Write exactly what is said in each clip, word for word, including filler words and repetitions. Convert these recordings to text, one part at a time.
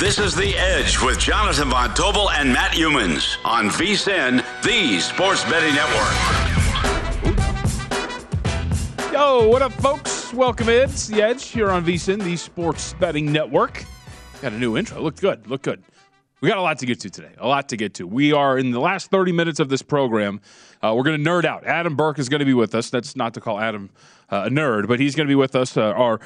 This is The Edge with Jonathan Von Tobel and Matt Youmans on VSiN, the Sports Betting Network. Yo, what up, folks? Welcome in. It's The Edge here on VSiN, the Sports Betting Network. Got a new intro. Looked good. Looked good. We got a lot to get to today. A lot to get to. We are in the last thirty minutes of this program. Uh, we're going to nerd out. Adam Burke is going to be with us. That's not to call Adam uh, a nerd, but he's going to be with us. Uh, our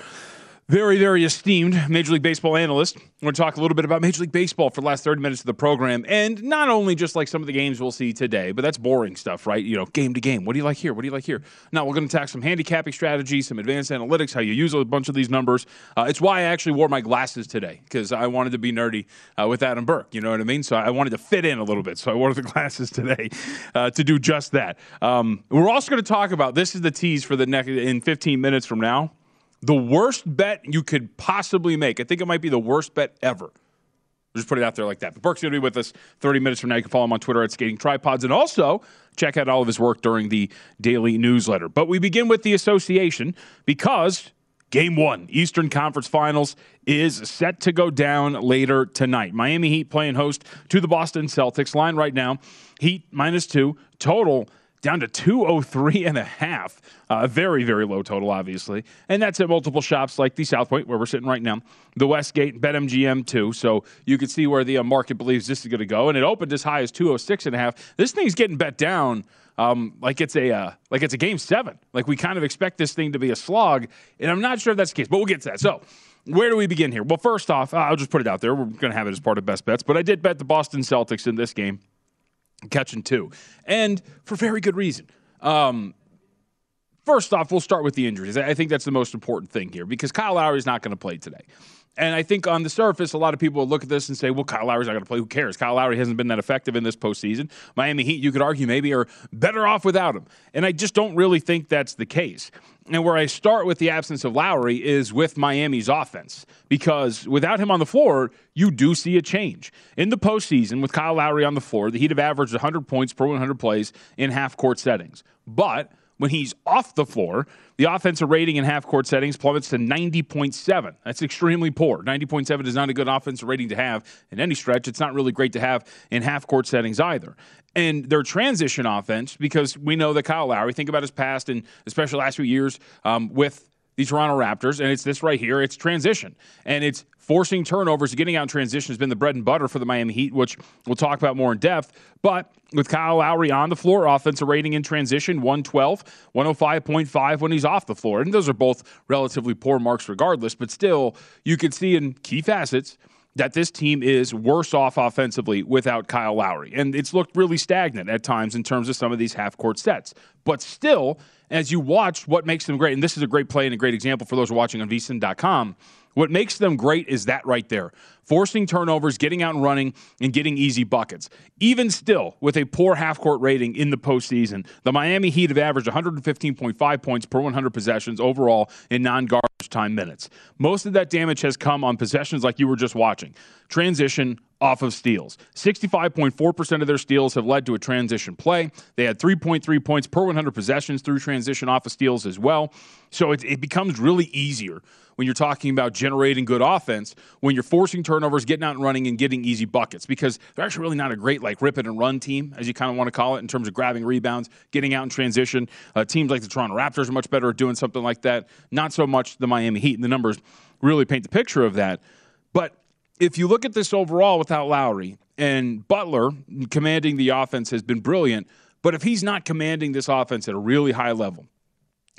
Very, very esteemed Major League Baseball analyst. We're going to talk a little bit about Major League Baseball for the last thirty minutes of the program, and not only just like some of the games we'll see today, but that's boring stuff, right? You know, game to game. What do you like here? What do you like here? Now, we're going to tackle some handicapping strategies, some advanced analytics, how you use a bunch of these numbers. Uh, it's why I actually wore my glasses today, because I wanted to be nerdy uh, with Adam Burke, you know what I mean? So I wanted to fit in a little bit, so I wore the glasses today uh, to do just that. Um, we're also going to talk about, this is the tease for the next, in fifteen minutes from now, the worst bet you could possibly make. I think it might be the worst bet ever. I'll just put it out there like that. But Burke's going to be with us thirty minutes from now. You can follow him on Twitter at Skating Tripods. And also, check out all of his work during the daily newsletter. But we begin with the association because Game one, Eastern Conference Finals, is set to go down later tonight. Miami Heat playing host to the Boston Celtics. Line right now, Heat minus two, total down to two oh three and a half. Uh, very, very low total, obviously. And that's at multiple shops like the South Point, where we're sitting right now, the Westgate, BetMGM, too. So you can see where the uh, market believes this is going to go. And it opened as high as two oh six and a half. This thing's getting bet down um, like it's a uh, like it's a game seven. Like we kind of expect this thing to be a slog. And I'm not sure if that's the case, but we'll get to that. So where do we begin here? Well, first off, I'll just put it out there. We're going to have it as part of Best Bets. But I did bet the Boston Celtics in this game, catching two, and for very good reason. Um, first off, we'll start with the injuries. I think that's the most important thing here because Kyle Lowry is not going to play today. And I think on the surface, a lot of people will look at this and say, well, Kyle Lowry's not going to play. Who cares? Kyle Lowry hasn't been that effective in this postseason. Miami Heat, you could argue, maybe are better off without him. And I just don't really think that's the case. And where I start with the absence of Lowry is with Miami's offense, because without him on the floor, you do see a change. In the postseason, with Kyle Lowry on the floor, the Heat have averaged one hundred points per one hundred plays in half-court settings. But when he's off the floor, the offensive rating in half-court settings plummets to ninety point seven. That's extremely poor. ninety point seven is not a good offensive rating to have in any stretch. It's not really great to have in half-court settings either. And their transition offense, because we know that Kyle Lowry, think about his past and especially last few years um, with the Toronto Raptors, and it's this right here. It's transition, and it's forcing turnovers. Getting out in transition has been the bread and butter for the Miami Heat, which we'll talk about more in depth. But with Kyle Lowry on the floor, offensive rating in transition, one twelve, one oh five point five when he's off the floor. And those are both relatively poor marks regardless, but still, you can see in key facets that this team is worse off offensively without Kyle Lowry. And it's looked really stagnant at times in terms of some of these half-court sets. But still, as you watch what makes them great, and this is a great play and a great example for those watching on V S I N dot com, what makes them great is that right there. Forcing turnovers, getting out and running, and getting easy buckets. Even still, with a poor half-court rating in the postseason, the Miami Heat have averaged one fifteen point five points per one hundred possessions overall in non-garbage time minutes. Most of that damage has come on possessions like you were just watching. Transition off of steals. sixty-five point four percent of their steals have led to a transition play. They had three point three points per one hundred possessions through transition off of steals as well. So it, it becomes really easier when you're talking about generating good offense, when you're forcing turnovers, getting out and running, and getting easy buckets, because they're actually really not a great like rip it and run team, as you kind of want to call it, in terms of grabbing rebounds, getting out in transition. Uh, teams like the Toronto Raptors are much better at doing something like that. Not so much the Miami Heat, and the numbers really paint the picture of that. But if you look at this overall without Lowry, and Butler commanding the offense has been brilliant, but if he's not commanding this offense at a really high level,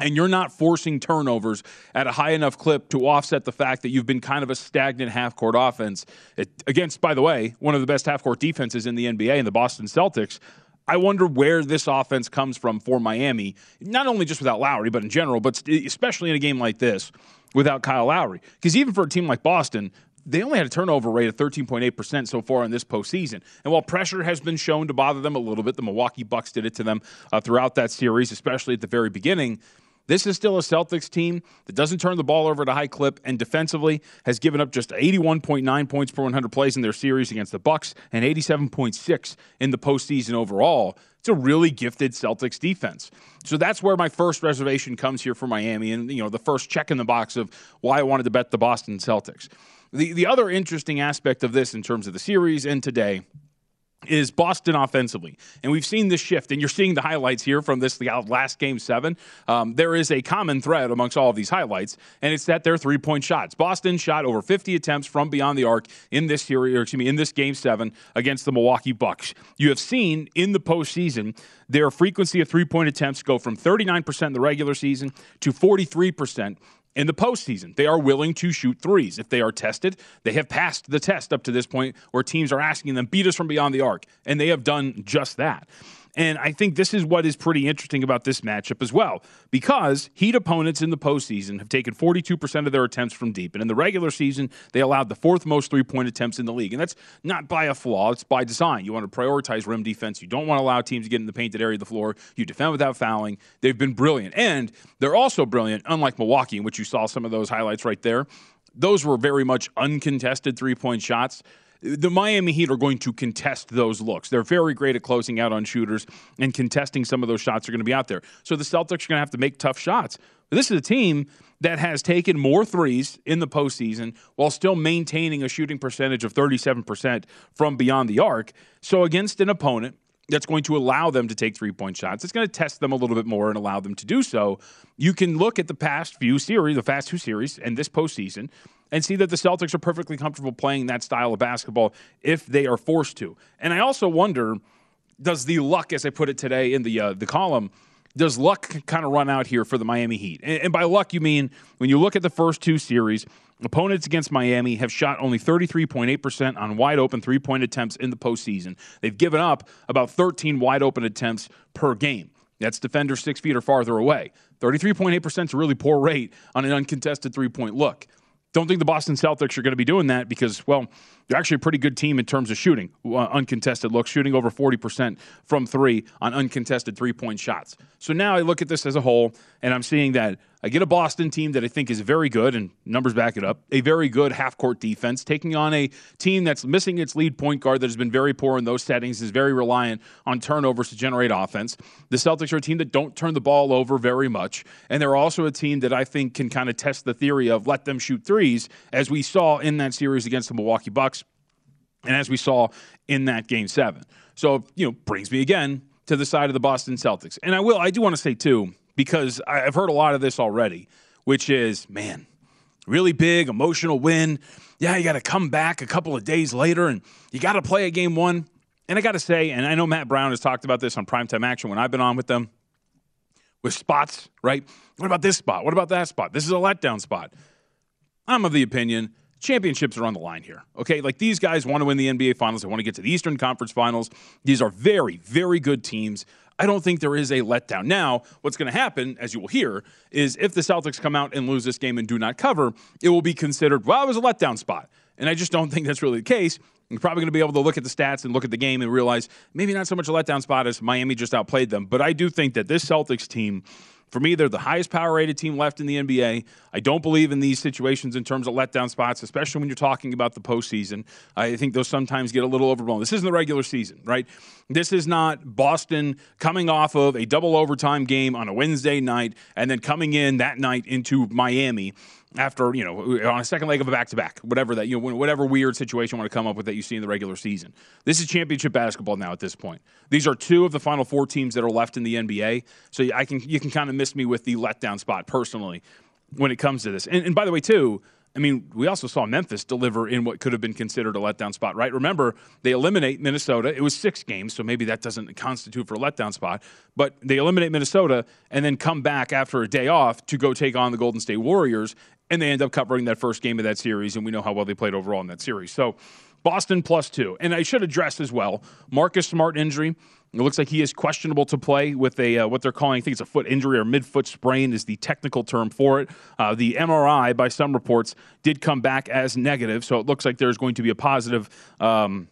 and you're not forcing turnovers at a high enough clip to offset the fact that you've been kind of a stagnant half-court offense it, against, by the way, one of the best half-court defenses in the N B A and the Boston Celtics, I wonder where this offense comes from for Miami, not only just without Lowry, but in general, but especially in a game like this without Kyle Lowry. Because even for a team like Boston, they only had a turnover rate of thirteen point eight percent so far in this postseason. And while pressure has been shown to bother them a little bit, the Milwaukee Bucks did it to them uh, throughout that series, especially at the very beginning, this is still a Celtics team that doesn't turn the ball over at a high clip and defensively has given up just eighty-one point nine points per one hundred plays in their series against the Bucks and eighty-seven point six in the postseason overall. It's a really gifted Celtics defense. So that's where my first reservation comes here for Miami and, you know, the first check in the box of why I wanted to bet the Boston Celtics. The, the other interesting aspect of this in terms of the series and today is Boston offensively. And we've seen this shift, and you're seeing the highlights here from this last game seven. Um, there is a common thread amongst all of these highlights, and it's that they're three-point shots. Boston shot over fifty attempts from beyond the arc in this series, or excuse me, in this game seven against the Milwaukee Bucks. You have seen in the postseason their frequency of three-point attempts go from thirty-nine percent in the regular season to forty-three percent in the postseason. They are willing to shoot threes. If they are tested, they have passed the test up to this point where teams are asking them, beat us from beyond the arc, and they have done just that. And I think this is what is pretty interesting about this matchup as well, because Heat opponents in the postseason have taken forty-two percent of their attempts from deep. And in the regular season, they allowed the fourth most three-point attempts in the league. And that's not by a flaw. It's by design. You want to prioritize rim defense. You don't want to allow teams to get in the painted area of the floor. You defend without fouling. They've been brilliant. And they're also brilliant, unlike Milwaukee, in which you saw some of those highlights right there. Those were very much uncontested three-point shots. The Miami Heat are going to contest those looks. They're very great at closing out on shooters, and contesting some of those shots are going to be out there. So the Celtics are going to have to make tough shots. But this is a team that has taken more threes in the postseason while still maintaining a shooting percentage of thirty-seven percent from beyond the arc. So against an opponent that's going to allow them to take three-point shots, it's going to test them a little bit more and allow them to do so. You can look at the past few series, the past two series, and this postseason, and see that the Celtics are perfectly comfortable playing that style of basketball if they are forced to. And I also wonder, does the luck, as I put it today in the uh, the column, does luck kind of run out here for the Miami Heat? And, and by luck, you mean when you look at the first two series, opponents against Miami have shot only thirty-three point eight percent on wide-open three-point attempts in the postseason. They've given up about thirteen wide-open attempts per game. That's defenders six feet or farther away. thirty-three point eight percent is a really poor rate on an uncontested three-point look. Don't think the Boston Celtics are going to be doing that because, well, they're actually a pretty good team in terms of shooting uh, uncontested looks, shooting over forty percent from three on uncontested three-point shots. So now I look at this as a whole, and I'm seeing that I get a Boston team that I think is very good, and numbers back it up, a very good half-court defense, taking on a team that's missing its lead point guard that has been very poor in those settings, is very reliant on turnovers to generate offense. The Celtics are a team that don't turn the ball over very much, and they're also a team that I think can kind of test the theory of let them shoot threes, as we saw in that series against the Milwaukee Bucks, and as we saw in that Game seven. So, you know, brings me again to the side of the Boston Celtics. And I will, I do want to say, too, because I've heard a lot of this already, which is, man, really big, emotional win. Yeah, you got to come back a couple of days later, and you got to play a game one. And I got to say, and I know Matt Brown has talked about this on Primetime Action when I've been on with them, with spots, right? What about this spot? What about that spot? This is a letdown spot. I'm of the opinion championships are on the line here, okay? Like, these guys want to win the N B A Finals. They want to get to the Eastern Conference Finals. These are very, very good teams. I don't think there is a letdown. Now, what's going to happen, as you will hear, is if the Celtics come out and lose this game and do not cover, it will be considered, well, it was a letdown spot. And I just don't think that's really the case. You're probably going to be able to look at the stats and look at the game and realize maybe not so much a letdown spot as Miami just outplayed them. But I do think that this Celtics team, for me, they're the highest power-rated team left in the N B A. I don't believe in these situations in terms of letdown spots, especially when you're talking about the postseason. I think those sometimes get a little overblown. This isn't the regular season, right? This is not Boston coming off of a double overtime game on a Wednesday night and then coming in that night into Miami after, you know, on a second leg of a back-to-back, whatever that, you know, whatever weird situation you want to come up with that you see in the regular season. This is championship basketball now at this point. These are two of the final four teams that are left in the N B A, so I can you can kind of miss me with the letdown spot personally when it comes to this. And, and by the way, too, I mean, we also saw Memphis deliver in what could have been considered a letdown spot, right? Remember, they eliminate Minnesota. It was six games, so maybe that doesn't constitute for a letdown spot. But they eliminate Minnesota and then come back after a day off to go take on the Golden State Warriors, and they end up covering that first game of that series, and we know how well they played overall in that series. So Boston plus two. And I should address as well, Marcus Smart injury. It looks like he is questionable to play with a uh, what they're calling, I think it's a foot injury or midfoot sprain is the technical term for it. Uh, the M R I, by some reports, did come back as negative, so it looks like there's going to be a positive. Um,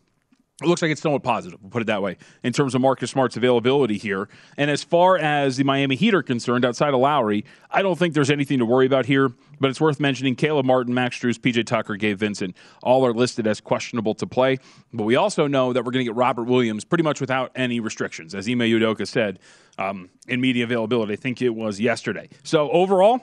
it looks like it's somewhat positive, we'll put it that way, in terms of Marcus Smart's availability here. And as far as the Miami Heat are concerned, outside of Lowry, I don't think there's anything to worry about here. But it's worth mentioning Caleb Martin, Max Strus, P J Tucker, Gabe Vincent, all are listed as questionable to play. But we also know that we're going to get Robert Williams pretty much without any restrictions, as Ime Udoka said um, in media availability. I think it was yesterday. So overall,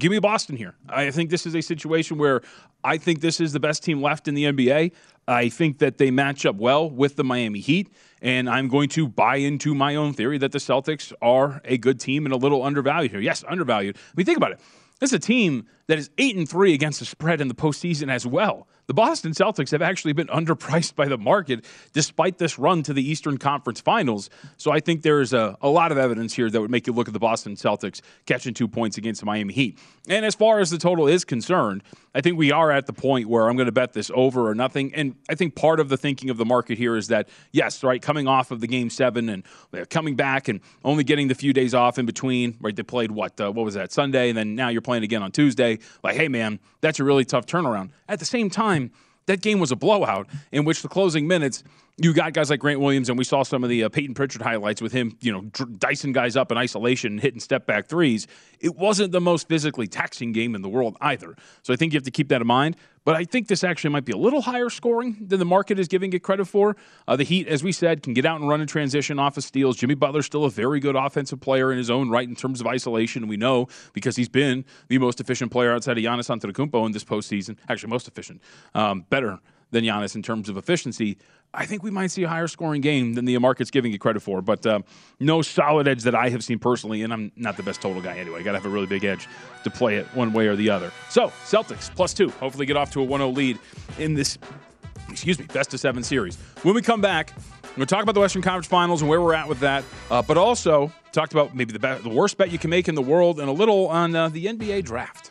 give me Boston here. I think this is a situation where I think this is the best team left in the N B A. I think that they match up well with the Miami Heat, and I'm going to buy into my own theory that the Celtics are a good team and a little undervalued here. Yes, undervalued. I mean, think about it. This is a team that is eight and three against the spread in the postseason as well. The Boston Celtics have actually been underpriced by the market despite this run to the Eastern Conference Finals. So I think there's a, a lot of evidence here that would make you look at the Boston Celtics catching two points against the Miami Heat. And as far as the total is concerned, I think we are at the point where I'm going to bet this over or nothing. And I think part of the thinking of the market here is that, yes, right, coming off of the Game seven and coming back and only getting the few days off in between, right, they played what, uh, what was that, Sunday, and then now you're playing again on Tuesday. Like, hey, man, that's a really tough turnaround. At the same time, that game was a blowout in which the closing minutes, you got guys like Grant Williams, and we saw some of the uh, Peyton Pritchard highlights with him, you know, dr- dicing guys up in isolation and hitting step-back threes. It wasn't the most physically taxing game in the world either. So I think you have to keep that in mind. But I think this actually might be a little higher scoring than the market is giving it credit for. Uh, the Heat, as we said, can get out and run in transition off of steals. Jimmy Butler's still a very good offensive player in his own right in terms of isolation. We know because he's been the most efficient player outside of Giannis Antetokounmpo in this postseason. Actually, most efficient. Um, better than Giannis in terms of efficiency. I think we might see a higher scoring game than the market's giving it credit for, but uh, no solid edge that I have seen personally, and I'm not the best total guy anyway. Got to have a really big edge to play it one way or the other. So Celtics plus two, hopefully get off to a one oh lead in this, excuse me, best of seven series. When we come back, we're going to talk about the Western Conference Finals and where we're at with that, uh, but also talked about maybe the, be- the worst bet you can make in the world and a little on uh, the N B A draft.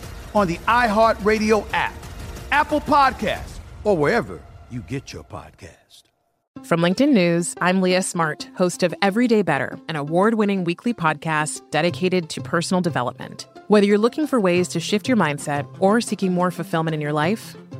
on the iHeartRadio app, Apple Podcasts, or wherever you get your podcast. From LinkedIn News, I'm Leah Smart, host of Everyday Better, an award-winning weekly podcast dedicated to personal development. Whether you're looking for ways to shift your mindset or seeking more fulfillment in your life,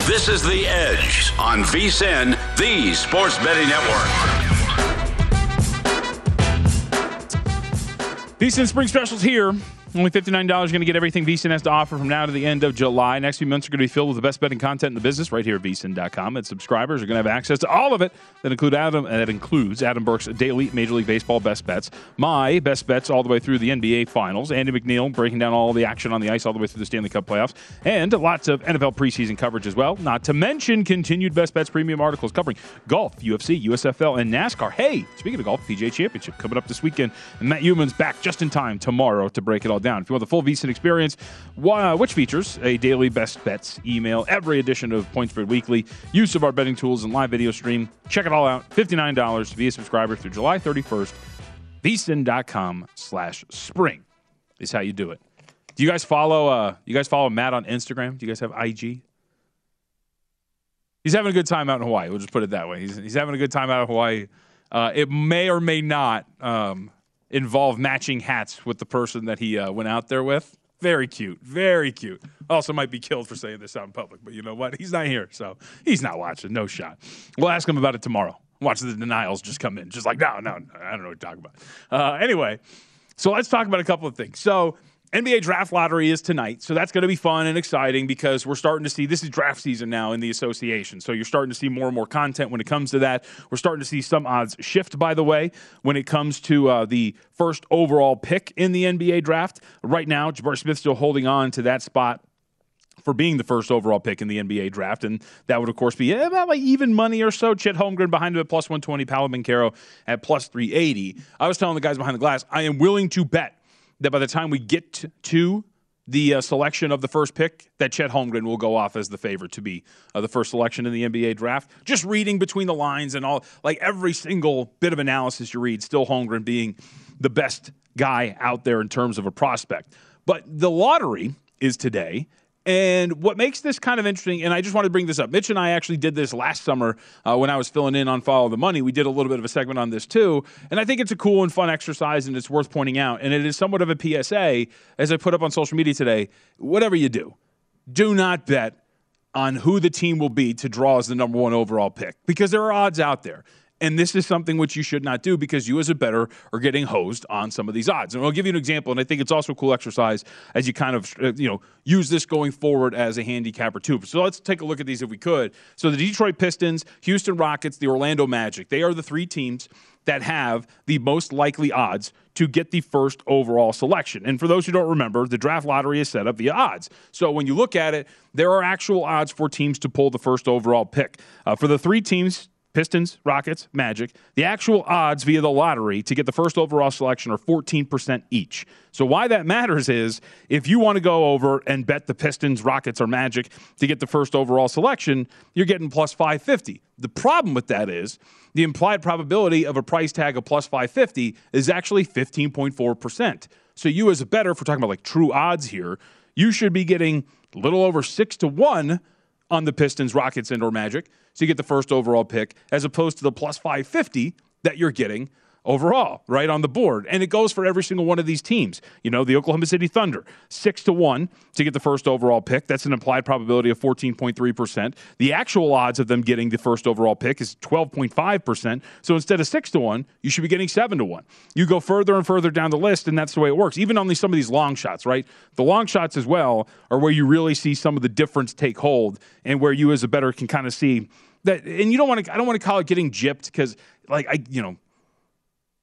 This is The Edge on VSiN, the Sports Betting Network. VSiN Spring Specials here. Only fifty-nine dollars. You're going to get everything VSiN has to offer from now to the end of July. Next few months are going to be filled with the best betting content in the business right here at V S I N dot com. And subscribers are going to have access to all of it. That include Adam, and that includes Adam Burke's daily Major League Baseball best bets, my best bets all the way through the N B A Finals, Andy McNeil breaking down all the action on the ice all the way through the Stanley Cup playoffs, and lots of N F L preseason coverage as well, not to mention continued best bets premium articles covering golf, U F C, U S F L, and NASCAR. Hey, speaking of golf, P G A Championship coming up this weekend, and Matt Youmans back just in time tomorrow to break it all down. If you want the full VSiN experience, which features a daily best bets email, every edition of PointsBet Weekly, use of our betting tools and live video stream, check it all out. fifty-nine dollars via subscriber through July thirty-first. VSiN.com slash spring is how you do it. Do you guys follow uh, you guys follow Matt on Instagram? Do you guys have I G? He's having a good time out in Hawaii. We'll just put it that way. He's, he's having a good time out in Hawaii. Uh, it may or may not um, involve matching hats with the person that he uh, went out there with. Very cute. Very cute. Also might be killed for saying this out in public, but you know what? He's not here, so he's not watching. No shot. We'll ask him about it tomorrow. Watch the denials just come in. Just like, no, no, no I don't know what to talk about. Uh, anyway, so let's talk about a couple of things. So N B A draft lottery is tonight, so that's going to be fun and exciting because we're starting to see – this is draft season now in the association, so you're starting to see more and more content when it comes to that. We're starting to see some odds shift, by the way, when it comes to uh, the first overall pick in the N B A draft. Right now, Jabari Smith's still holding on to that spot for being the first overall pick in the N B A draft, and that would, of course, be about like even money or so. Chet Holmgren behind him at plus one twenty, Paolo Banchero at plus three eighty. I was telling the guys behind the glass, I am willing to bet that by the time we get to the uh, selection of the first pick, that Chet Holmgren will go off as the favorite to be uh, the first selection in the N B A draft. Just reading between the lines and all, like every single bit of analysis you read, still Holmgren being the best guy out there in terms of a prospect. But the lottery is today, And what makes this kind of interesting, and I just wanted to bring this up. Mitch and I actually did this last summer uh, when I was filling in on Follow the Money. We did a little bit of a segment on this too. And I think it's a cool and fun exercise, and it's worth pointing out. And it is somewhat of a P S A, as I put up on social media today. Whatever you do, do not bet on who the team will be to draw as the number one overall pick, because there are odds out there. And this is something which you should not do, because you as a bettor are getting hosed on some of these odds. And I'll give you an example, and I think it's also a cool exercise as you kind of, you know, use this going forward as a handicapper too. So let's take a look at these if we could. So the Detroit Pistons, Houston Rockets, the Orlando Magic, they are the three teams that have the most likely odds to get the first overall selection. And for those who don't remember, the draft lottery is set up via odds. So when you look at it, there are actual odds for teams to pull the first overall pick. Uh, for the three teams, Pistons, Rockets, Magic, the actual odds via the lottery to get the first overall selection are fourteen percent each. So why that matters is if you want to go over and bet the Pistons, Rockets, or Magic to get the first overall selection, you're getting plus five fifty. The problem with that is the implied probability of a price tag of plus five fifty is actually fifteen point four percent. So you as a bettor, if we're talking about like true odds here, you should be getting a little over six to one on the Pistons, Rockets, and or Magic, so you get the first overall pick, as opposed to the plus five fifty that you're getting overall, right, on the board. And it goes for every single one of these teams. You know, the Oklahoma City Thunder, six to one to get the first overall pick. That's an implied probability of fourteen point three percent. The actual odds of them getting the first overall pick is twelve point five percent. So instead of six to one, you should be getting seven to one. You go further and further down the list, and that's the way it works. Even on these, some of these long shots, right? The long shots as well are where you really see some of the difference take hold, and where you as a bettor can kind of see that. And you don't want to, I don't want to call it getting gypped, because, like, I, you know,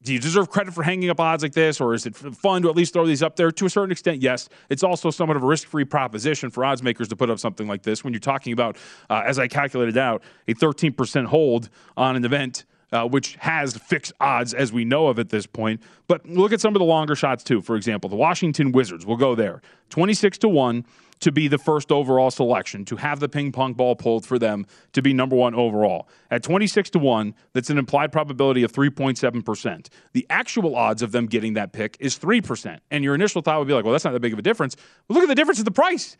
do you deserve credit for hanging up odds like this, or is it fun to at least throw these up there? To a certain extent, yes. It's also somewhat of a risk-free proposition for odds makers to put up something like this when you're talking about, uh, as I calculated out, a thirteen percent hold on an event, uh, which has fixed odds as we know of at this point. But look at some of the longer shots too. For example, the Washington Wizards, we'll go there, twenty-six to one to be the first overall selection, to have the ping pong ball pulled for them to be number one overall. At twenty-six to one, that's an implied probability of three point seven percent. The actual odds of them getting that pick is three percent. And your initial thought would be like, well, that's not that big of a difference. But look at the difference in the price.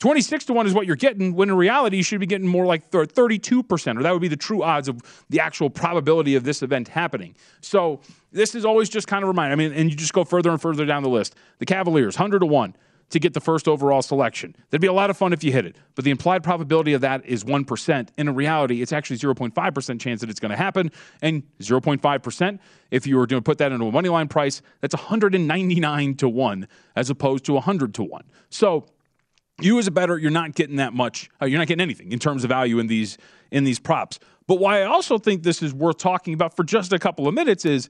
twenty-six to one is what you're getting, when in reality you should be getting more like thirty-two percent, or that would be the true odds of the actual probability of this event happening. So this is always just kind of a reminder. I mean, and you just go further and further down the list. The Cavaliers, one hundred to one. To get the first overall selection. That'd be a lot of fun if you hit it, but the implied probability of that is one percent. And in reality, it's actually zero point five percent chance that it's going to happen, and zero point five percent, if you were going to put that into a money line price, that's one hundred ninety-nine to one as opposed to one hundred to one. So you as a bettor, you're not getting that much. Uh, you're not getting anything in terms of value in these in these props. But why I also think this is worth talking about for just a couple of minutes is,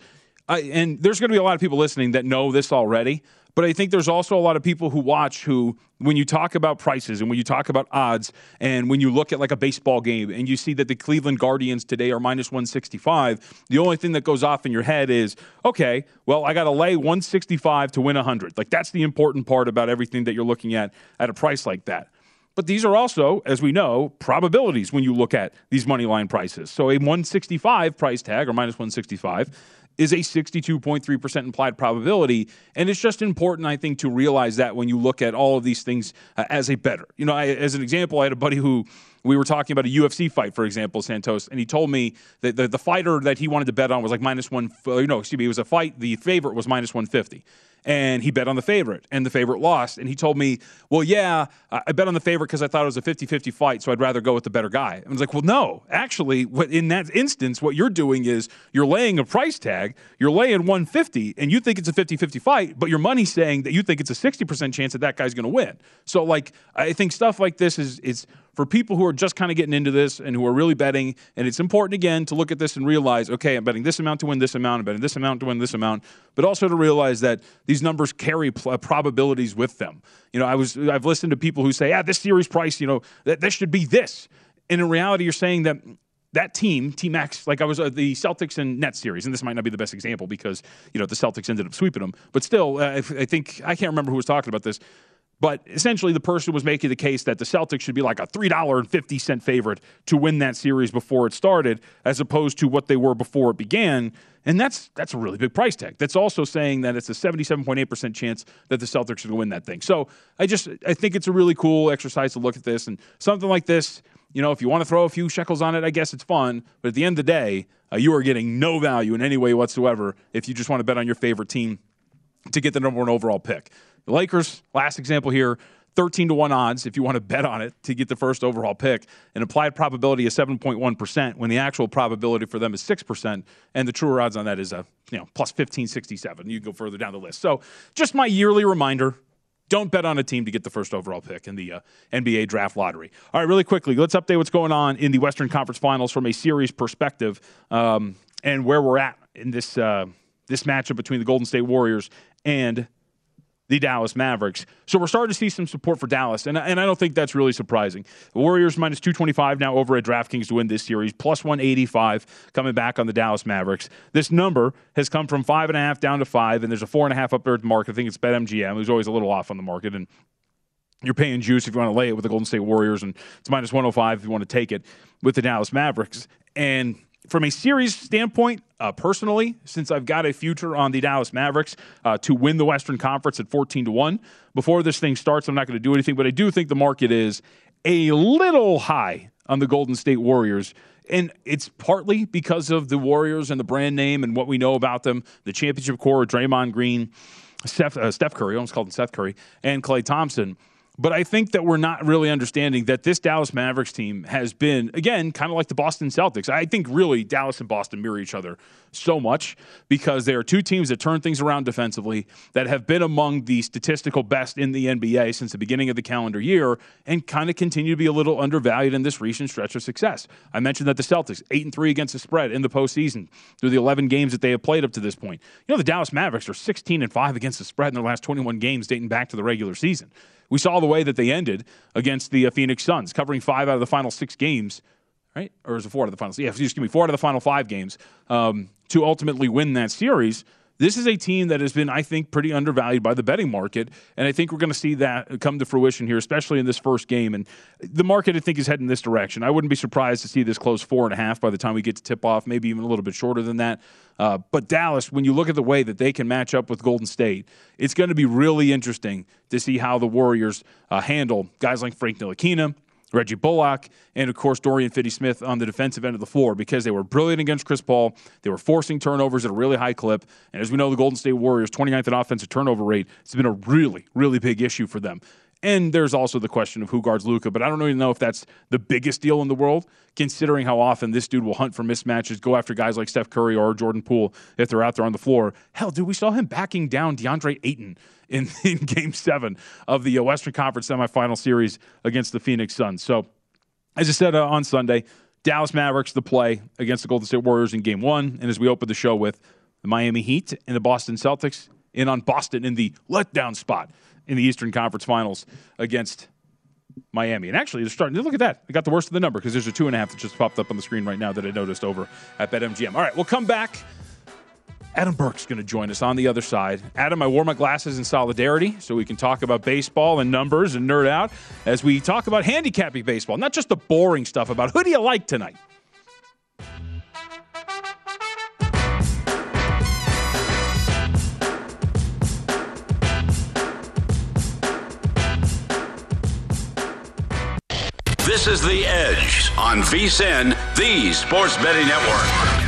uh, and there's going to be a lot of people listening that know this already, but I think there's also a lot of people who watch who, when you talk about prices and when you talk about odds and when you look at like a baseball game and you see that the Cleveland Guardians today are minus one sixty-five, the only thing that goes off in your head is, okay, well, I got to lay one sixty-five to win one hundred. Like, that's the important part about everything that you're looking at at a price like that. But these are also, as we know, probabilities when you look at these money line prices. So a one sixty-five price tag, or minus one sixty-five, is a sixty-two point three percent implied probability. And it's just important, I think, to realize that when you look at all of these things uh, as a bettor. You know, I, as an example, I had a buddy who, we were talking about a U F C fight, for example, Santos, and he told me that the, the fighter that he wanted to bet on was like minus one, you know, excuse me, it was a fight, the favorite was minus one fifty. And he bet on the favorite, and the favorite lost. And he told me, well, yeah, I bet on the favorite because I thought it was a fifty-fifty fight, so I'd rather go with the better guy. And I was like, well, no. Actually, what, in that instance, what you're doing is you're laying a price tag, you're laying one fifty, and you think it's a fifty-fifty fight, but your money's saying that you think it's a sixty percent chance that that guy's going to win. So, like, I think stuff like this is is – for people who are just kind of getting into this and who are really betting, and it's important, again, to look at this and realize, okay, I'm betting this amount to win this amount, I'm betting this amount to win this amount, but also to realize that these numbers carry pl- probabilities with them. You know, I was, I've listened to people who say, ah, this series price, you know, th- this should be this. And in reality, you're saying that that team, Team X, like I was uh, the Celtics and Nets series, and this might not be the best example because, you know, the Celtics ended up sweeping them, but still, uh, I, I think, I can't remember who was talking about this, But essentially, the person was making the case that the Celtics should be like a three dollars and fifty cents favorite to win that series before it started, as opposed to what they were before it began. And that's that's a really big price tag. That's also saying that it's a seventy-seven point eight percent chance that the Celtics are going to win that thing. So I just I think it's a really cool exercise to look at this. And something like this, you know, if you want to throw a few shekels on it, I guess it's fun. But at the end of the day, uh, you are getting no value in any way whatsoever if you just want to bet on your favorite team to get the number one overall pick. The Lakers, last example here, thirteen to one odds if you want to bet on it to get the first overall pick. An implied probability is seven point one percent when the actual probability for them is six percent. And the truer odds on that is a, you know, plus fifteen sixty-seven. You can go further down the list. So just my yearly reminder, don't bet on a team to get the first overall pick in the uh, N B A draft lottery. All right, really quickly, let's update what's going on in the Western Conference Finals from a series perspective um, and where we're at in this uh, this matchup between the Golden State Warriors and the Dallas Mavericks. So we're starting to see some support for Dallas, and, and I don't think that's really surprising. The Warriors minus two twenty-five now over at DraftKings to win this series, plus one eighty-five coming back on the Dallas Mavericks. This number has come from five and a half down to five, and there's a four and a half up there at the market. I think it's BetMGM, who's always a little off on the market, and you're paying juice if you want to lay it with the Golden State Warriors, and it's minus one oh five if you want to take it with the Dallas Mavericks. And from a series standpoint, uh, personally, since I've got a future on the Dallas Mavericks uh, to win the Western Conference at fourteen to one, before this thing starts, I'm not going to do anything, but I do think the market is a little high on the Golden State Warriors. And it's partly because of the Warriors and the brand name and what we know about them, the championship core, Draymond Green, Steph, uh, Steph Curry, I almost called him Seth Curry, and Klay Thompson. But I think that we're not really understanding that this Dallas Mavericks team has been, again, kind of like the Boston Celtics. I think really Dallas and Boston mirror each other so much because they are two teams that turn things around defensively, that have been among the statistical best in the N B A since the beginning of the calendar year, and kind of continue to be a little undervalued in this recent stretch of success. I mentioned that the Celtics, eight and three against the spread in the postseason through the eleven games that they have played up to this point. You know, the Dallas Mavericks are sixteen and five against the spread in their last twenty-one games dating back to the regular season. We saw the way that they ended against the uh, Phoenix Suns, covering five out of the final six games, right? Or is it four out of the final? Yeah, excuse me, four out of the final five games um, to ultimately win that series. This is a team that has been, I think, pretty undervalued by the betting market, and I think we're going to see that come to fruition here, especially in this first game. And the market, I think, is heading this direction. I wouldn't be surprised to see this close four and a half by the time we get to tip off, maybe even a little bit shorter than that. Uh, but Dallas, when you look at the way that they can match up with Golden State, it's going to be really interesting to see how the Warriors uh, handle guys like Frank Ntilikina, Reggie Bullock, and, of course, Dorian Finney-Smith on the defensive end of the floor, because they were brilliant against Chris Paul. They were forcing turnovers at a really high clip. And as we know, the Golden State Warriors, twenty-ninth in offensive turnover rate, it's been a really, really big issue for them. And there's also the question of who guards Luka, but I don't even know if that's the biggest deal in the world, considering how often this dude will hunt for mismatches, go after guys like Steph Curry or Jordan Poole if they're out there on the floor. Hell, dude, we saw him backing down DeAndre Ayton in, in Game seven of the Western Conference semifinal series against the Phoenix Suns. So, as I said uh, on Sunday, Dallas Mavericks, the play against the Golden State Warriors in Game one, and as we open the show with the Miami Heat and the Boston Celtics in on Boston in the letdown spot in the Eastern Conference Finals against Miami. And actually, they're starting to look at that. I got the worst of the number because there's a two and a half that just popped up on the screen right now that I noticed over at BetMGM. All right, we'll come back. Adam Burke's going to join us on the other side. Adam, I wore my glasses in solidarity so we can talk about baseball and numbers and nerd out as we talk about handicapping baseball, not just the boring stuff about who do you like tonight. This is The Edge on VSiN, the Sports Betting Network.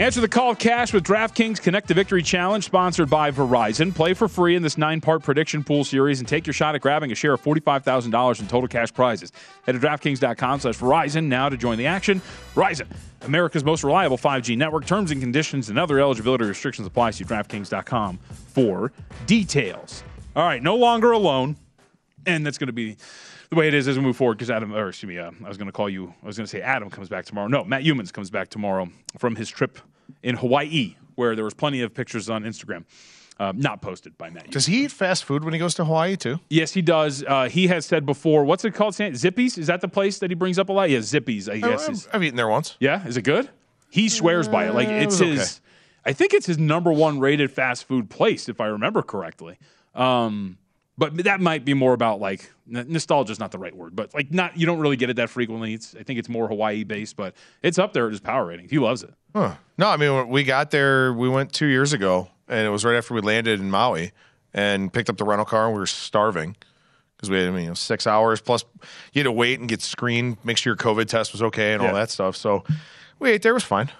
Answer the call of cash with DraftKings Connect to Victory Challenge, sponsored by Verizon. Play for free in this nine-part prediction pool series and take your shot at grabbing a share of forty-five thousand dollars in total cash prizes. Head to DraftKings.com slash Verizon now to join the action. Verizon, America's most reliable five G network. Terms and conditions and other eligibility restrictions apply. See DraftKings dot com for details. All right, no longer alone, and that's going to be the way it is as we move forward because Adam, or excuse me, uh, I was going to call you, I was going to say Adam comes back tomorrow. No, Matt Youmans comes back tomorrow from his trip in Hawaii where there was plenty of pictures on Instagram, uh, not posted by Matt Youmans. Does he eat fast food when he goes to Hawaii too? Yes, he does. Uh, he has said before, what's it called, Zippies? Is that the place that he brings up a lot? Yeah, Zippies, I guess. I, I've eaten there once. Yeah, is it good? He swears uh, by it. Like it's it his... Okay. I think it's his number one rated fast food place, if I remember correctly. Um, but that might be more about like nostalgia is not the right word, but like not, you don't really get it that frequently. It's, I think it's more Hawaii based, but it's up there at his power rating. He loves it. Huh. No, I mean, we got there, we went two years ago and it was right after we landed in Maui and picked up the rental car and we were starving because we had, you know, six hours plus you had to wait and get screened, make sure your COVID test was okay and yeah. all that stuff. So we ate there, it was fine.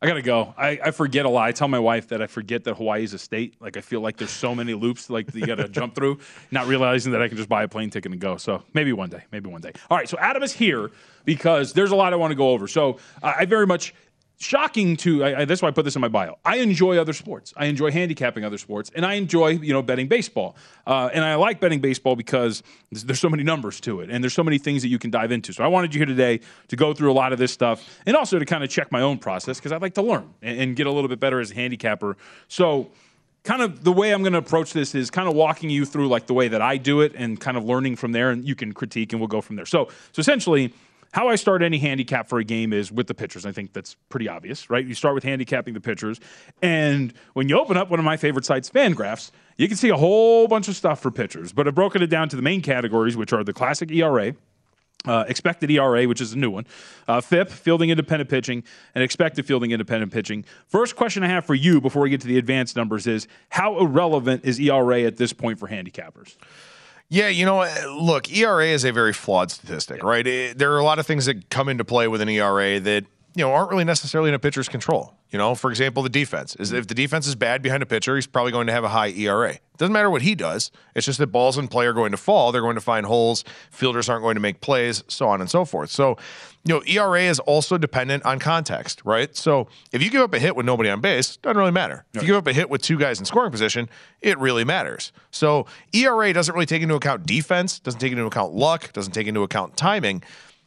I got to go. I, I forget a lot. I tell my wife that I forget that Hawaii is a state. Like, I feel like there's so many loops like you got to jump through, not realizing that I can just buy a plane ticket and go. So maybe one day, maybe one day. All right, so Adam is here because there's a lot I want to go over. So uh, I very much – shocking to – that's why I put this in my bio. I enjoy other sports. I enjoy handicapping other sports, and I enjoy, you know, betting baseball. Uh, and I like betting baseball because there's so many numbers to it, and there's so many things that you can dive into. So I wanted you here today to go through a lot of this stuff and also to kind of check my own process because I like to learn and, and get a little bit better as a handicapper. So kind of the way I'm going to approach this is kind of walking you through like the way that I do it and kind of learning from there, and you can critique and we'll go from there. So, so essentially – how I start any handicap for a game is with the pitchers. I think that's pretty obvious, right? You start with handicapping the pitchers. And when you open up one of my favorite sites, FanGraphs, you can see a whole bunch of stuff for pitchers. But I've broken it down to the main categories, which are the classic E R A, uh, expected E R A, which is a new one, uh, F I P, fielding independent pitching, and expected fielding independent pitching. First question I have for you before we get to the advanced numbers is, how irrelevant is E R A at this point for handicappers? Yeah, you know, look, E R A is a very flawed statistic, right? It, there are a lot of things that come into play with an E R A that, you know, aren't really necessarily in a pitcher's control. You know, for example, the defense. Is if the defense is bad behind a pitcher, he's probably going to have a high E R A. Doesn't matter what he does. It's just that balls in play are going to fall. They're going to find holes. Fielders aren't going to make plays, so on and so forth. So, you know, E R A is also dependent on context, right? So if you give up a hit with nobody on base, doesn't really matter. If you give up a hit with two guys in scoring position, it really matters. So E R A doesn't really take into account defense, doesn't take into account luck, doesn't take into account timing.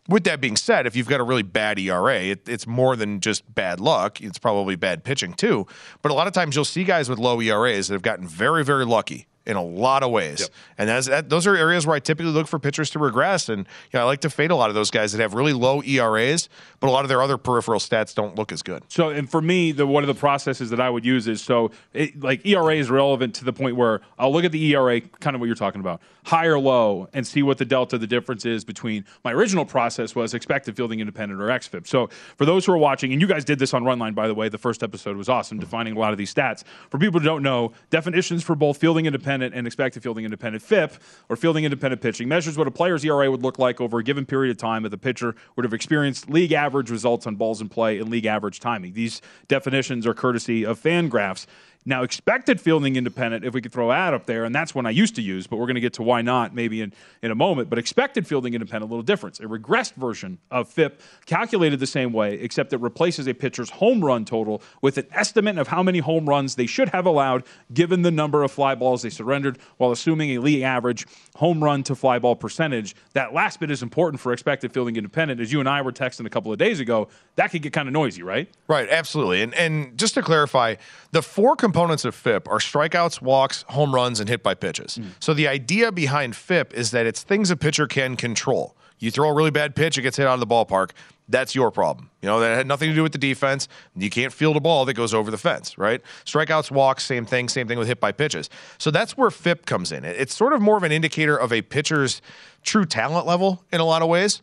With that being said, if you've got a really bad E R A, it, it's more than just bad luck. It's probably bad pitching too. But a lot of times you'll see guys with low E R As that have gotten very, very lucky in a lot of ways. Yep. And that's, that, those are areas where I typically look for pitchers to regress. And you know, I like to fade a lot of those guys that have really low E R As, but a lot of their other peripheral stats don't look as good. So, and for me, the one of the processes that I would use is, so it, like E R A is relevant to the point where I'll look at the E R A, kind of what you're talking about, high or low, and see what the delta, the difference is between my original process was expected fielding independent or X F I P. So for those who are watching, and you guys did this on Runline, by the way, the first episode was awesome, defining a lot of these stats. For people who don't know, definitions for both fielding independent and expected fielding independent F I P, or fielding independent pitching, measures what a player's E R A would look like over a given period of time if the pitcher would have experienced league average results on balls in play and league average timing. These definitions are courtesy of FanGraphs. Now, expected fielding independent, if we could throw ad up there, and that's one I used to use, but we're going to get to why not maybe in, in a moment. But expected fielding independent, a little difference. A regressed version of F I P, calculated the same way, except it replaces a pitcher's home run total with an estimate of how many home runs they should have allowed given the number of fly balls they surrendered, while assuming a league average home run to fly ball percentage. That last bit is important for expected fielding independent. As you and I were texting a couple of days ago, that could get kind of noisy, right? Right, absolutely. And, and just to clarify, the four comp- components of F I P are strikeouts, walks, home runs, and hit by pitches. Mm. So the idea behind F I P is that it's things a pitcher can control. You throw a really bad pitch, it gets hit out of the ballpark. That's your problem. You know, that had nothing to do with the defense. You can't field a ball that goes over the fence, right? Strikeouts, walks, same thing, same thing with hit by pitches. So that's where F I P comes in. It's sort of more of an indicator of a pitcher's true talent level in a lot of ways.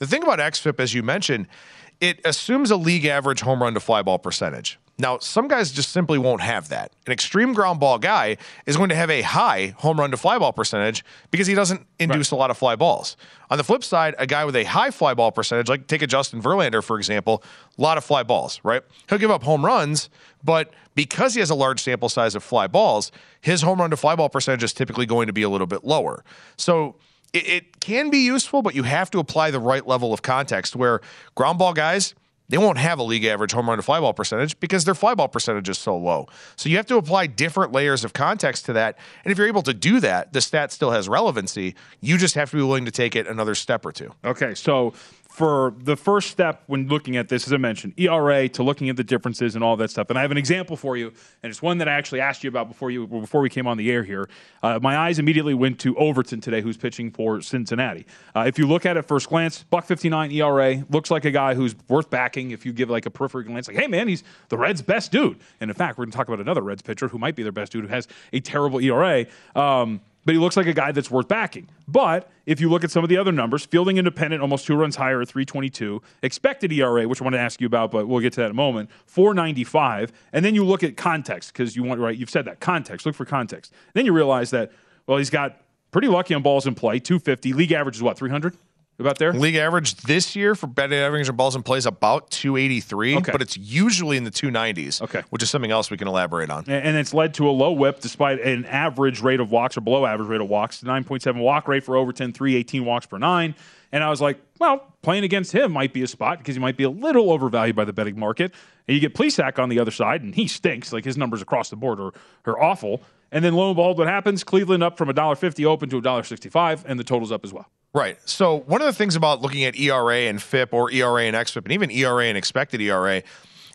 The thing about X F I P, as you mentioned, it assumes a league average home run to fly ball percentage. Now, some guys just simply won't have that. An extreme ground ball guy is going to have a high home run to fly ball percentage because he doesn't induce right. a lot of fly balls. On the flip side, a guy with a high fly ball percentage, like take a Justin Verlander, for example, a lot of fly balls, right? He'll give up home runs, but because he has a large sample size of fly balls, his home run to fly ball percentage is typically going to be a little bit lower. So it, it can be useful, but you have to apply the right level of context where ground ball guys, they won't have a league average home run to fly ball percentage because their fly ball percentage is so low. So you have to apply different layers of context to that. And if you're able to do that, the stat still has relevancy. You just have to be willing to take it another step or two. Okay, so for the first step when looking at this, as I mentioned, E R A to looking at the differences and all that stuff. And I have an example for you, and it's one that I actually asked you about before you before we came on the air here. Uh, my eyes immediately went to Overton today, who's pitching for Cincinnati. Uh, if you look at it first glance, buck fifty-nine E R A, looks like a guy who's worth backing if you give like a periphery glance, like, hey, man, he's the Reds' best dude. And in fact, we're going to talk about another Reds pitcher who might be their best dude, who has a terrible E R A. Um, but he looks like a guy that's worth backing. But if you look at some of the other numbers, fielding independent, almost two runs higher at three twenty-two. Expected E R A, which I want to ask you about, but we'll get to that in a moment, four ninety-five. And then you look at context, because you want, right, you've said that, context, look for context. Then you realize that, well, he's got pretty lucky on balls in play, two fifty. League average is what, three hundred? About there? League average this year for batting average and balls in play is about two eighty-three, okay, but it's usually in the two nineties, okay, which is something else we can elaborate on. And it's led to a low whip despite an average rate of walks or below average rate of walks, nine point seven walk rate for Overton, three eighteen walks per nine. And I was like, well, playing against him might be a spot because he might be a little overvalued by the betting market. And you get Plesac on the other side, and he stinks. Like, his numbers across the board are, are awful. And then lo and behold, what happens? Cleveland up from one dollar fifty open to one dollar sixty-five, and the total's up as well. Right. So one of the things about looking at E R A and F I P or E R A and X F I P and even E R A and expected E R A,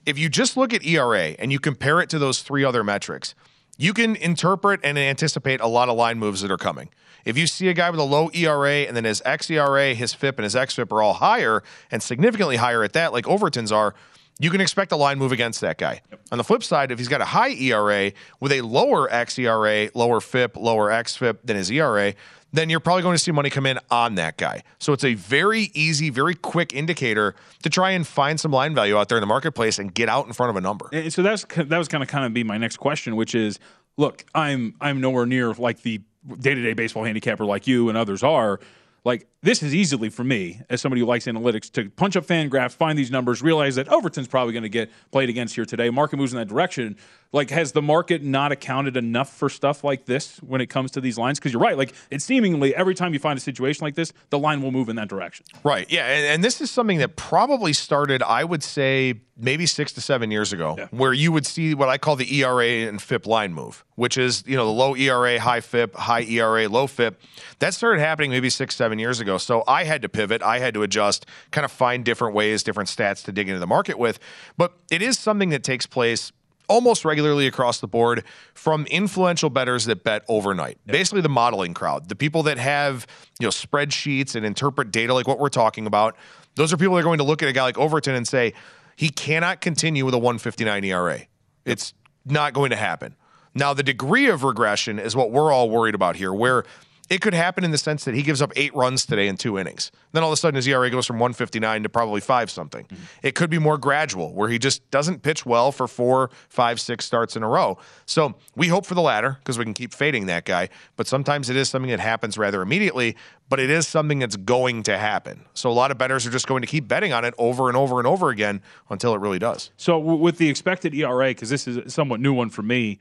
if you just look at E R A and you compare it to those three other metrics, you can interpret and anticipate a lot of line moves that are coming. If you see a guy with a low E R A and then his xERA, his F I P, and his X F I P are all higher and significantly higher at that, like Overton's are, you can expect a line move against that guy. Yep. On the flip side, if he's got a high E R A with a lower xERA, lower F I P, lower X F I P than his E R A, then you're probably going to see money come in on that guy. So it's a very easy, very quick indicator to try and find some line value out there in the marketplace and get out in front of a number. And so that's that was kind of kind of be my next question, which is, look, I'm I'm nowhere near like the day-to-day baseball handicapper like you and others are. Like, this is easily for me, as somebody who likes analytics, to punch up FanGraphs, find these numbers, realize that Overton's probably going to get played against here today. Market moves in that direction. Like, has the market not accounted enough for stuff like this when it comes to these lines? Because you're right. Like, it's seemingly every time you find a situation like this, the line will move in that direction. Right. Yeah. And, and this is something that probably started, I would say, maybe six to seven years ago, yeah, where you would see what I call the E R A and F I P line move, which is, you know, the low E R A, high F I P, high E R A, low F I P. That started happening maybe six, seven years ago. So I had to pivot. I had to adjust, kind of find different ways, different stats to dig into the market with. But it is something that takes place almost regularly across the board from influential bettors that bet overnight. Yep. Basically the modeling crowd, the people that have, you know, spreadsheets and interpret data like what we're talking about. Those are people that are going to look at a guy like Overton and say, he cannot continue with a one fifty-nine E R A. It's not going to happen. Now, the degree of regression is what we're all worried about here, where it could happen in the sense that he gives up eight runs today in two innings. Then all of a sudden his E R A goes from one fifty-nine to probably five something. Mm-hmm. It could be more gradual, where he just doesn't pitch well for four, five, six starts in a row. So we hope for the latter because we can keep fading that guy. But sometimes it is something that happens rather immediately. But it is something that's going to happen. So a lot of bettors are just going to keep betting on it over and over and over again until it really does. So with the expected E R A, because this is a somewhat new one for me,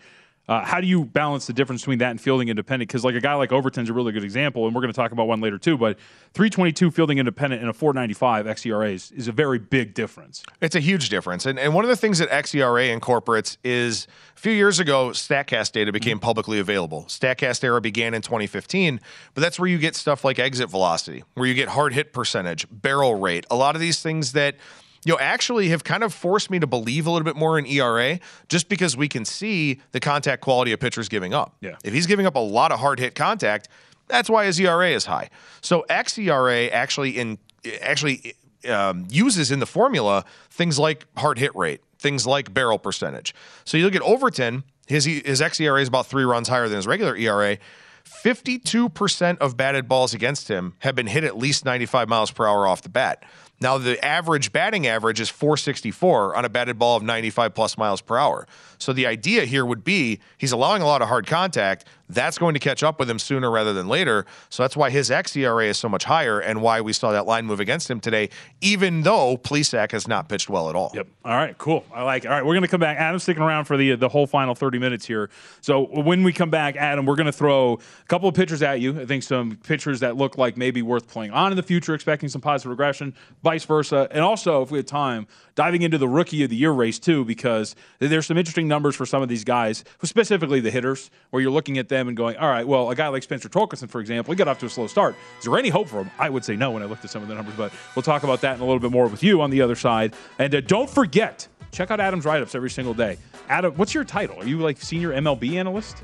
uh, how do you balance the difference between that and fielding independent? Because like a guy like Overton's a really good example, and we're going to talk about one later too, but three twenty-two fielding independent and a four ninety-five xERA is, is a very big difference. It's a huge difference. And, and one of the things that xERA incorporates is a few years ago, StatCast data became mm-hmm. publicly available. StatCast era began in twenty fifteen, but that's where you get stuff like exit velocity, where you get hard hit percentage, barrel rate, a lot of these things that, you know, actually have kind of forced me to believe a little bit more in E R A just because we can see the contact quality a pitcher's giving up. Yeah. If he's giving up a lot of hard hit contact, that's why his E R A is high. So xERA actually in actually um, uses in the formula things like hard hit rate, things like barrel percentage. So you look at Overton, his his xERA is about three runs higher than his regular E R A. fifty-two percent of batted balls against him have been hit at least ninety-five miles per hour off the bat. Now, the average batting average is four sixty-four on a batted ball of ninety-five plus miles per hour. So the idea here would be he's allowing a lot of hard contact. That's going to catch up with him sooner rather than later. So that's why his xERA is so much higher and why we saw that line move against him today, even though Plesac has not pitched well at all. Yep. All right, cool. I like it. All right, we're going to come back. Adam's sticking around for the the whole final thirty minutes here. So when we come back, Adam, we're going to throw a couple of pitchers at you. I think some pitchers that look like maybe worth playing on in the future, expecting some positive regression, vice versa. And also, if we had time, diving into the Rookie of the Year race too, because there's some interesting numbers for some of these guys, specifically the hitters, where you're looking at them them and going, all right, well, a guy like Spencer Torkelson, for example, he got off to a slow start. Is there any hope for him? I would say no when I looked at some of the numbers, but we'll talk about that in a little bit more with you on the other side. And uh, don't forget, check out Adam's write-ups every single day. Adam, what's your title? Are you like senior M L B analyst?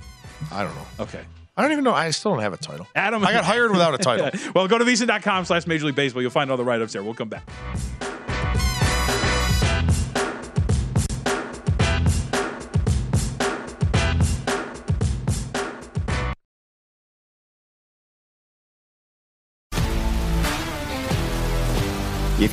I don't know. Okay. I don't even know. I still don't have a title. Adam, I got hired without a title. Well, go to VEASAN.com slash Major League Baseball. You'll find all the write-ups there. We'll come back. If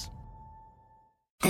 The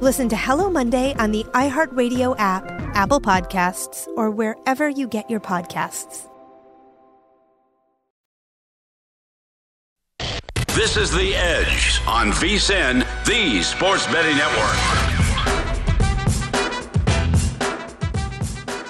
Listen to Hello Monday on the iHeartRadio app, Apple Podcasts, or wherever you get your podcasts. This is The Edge on VSiN, the Sports Betting Network.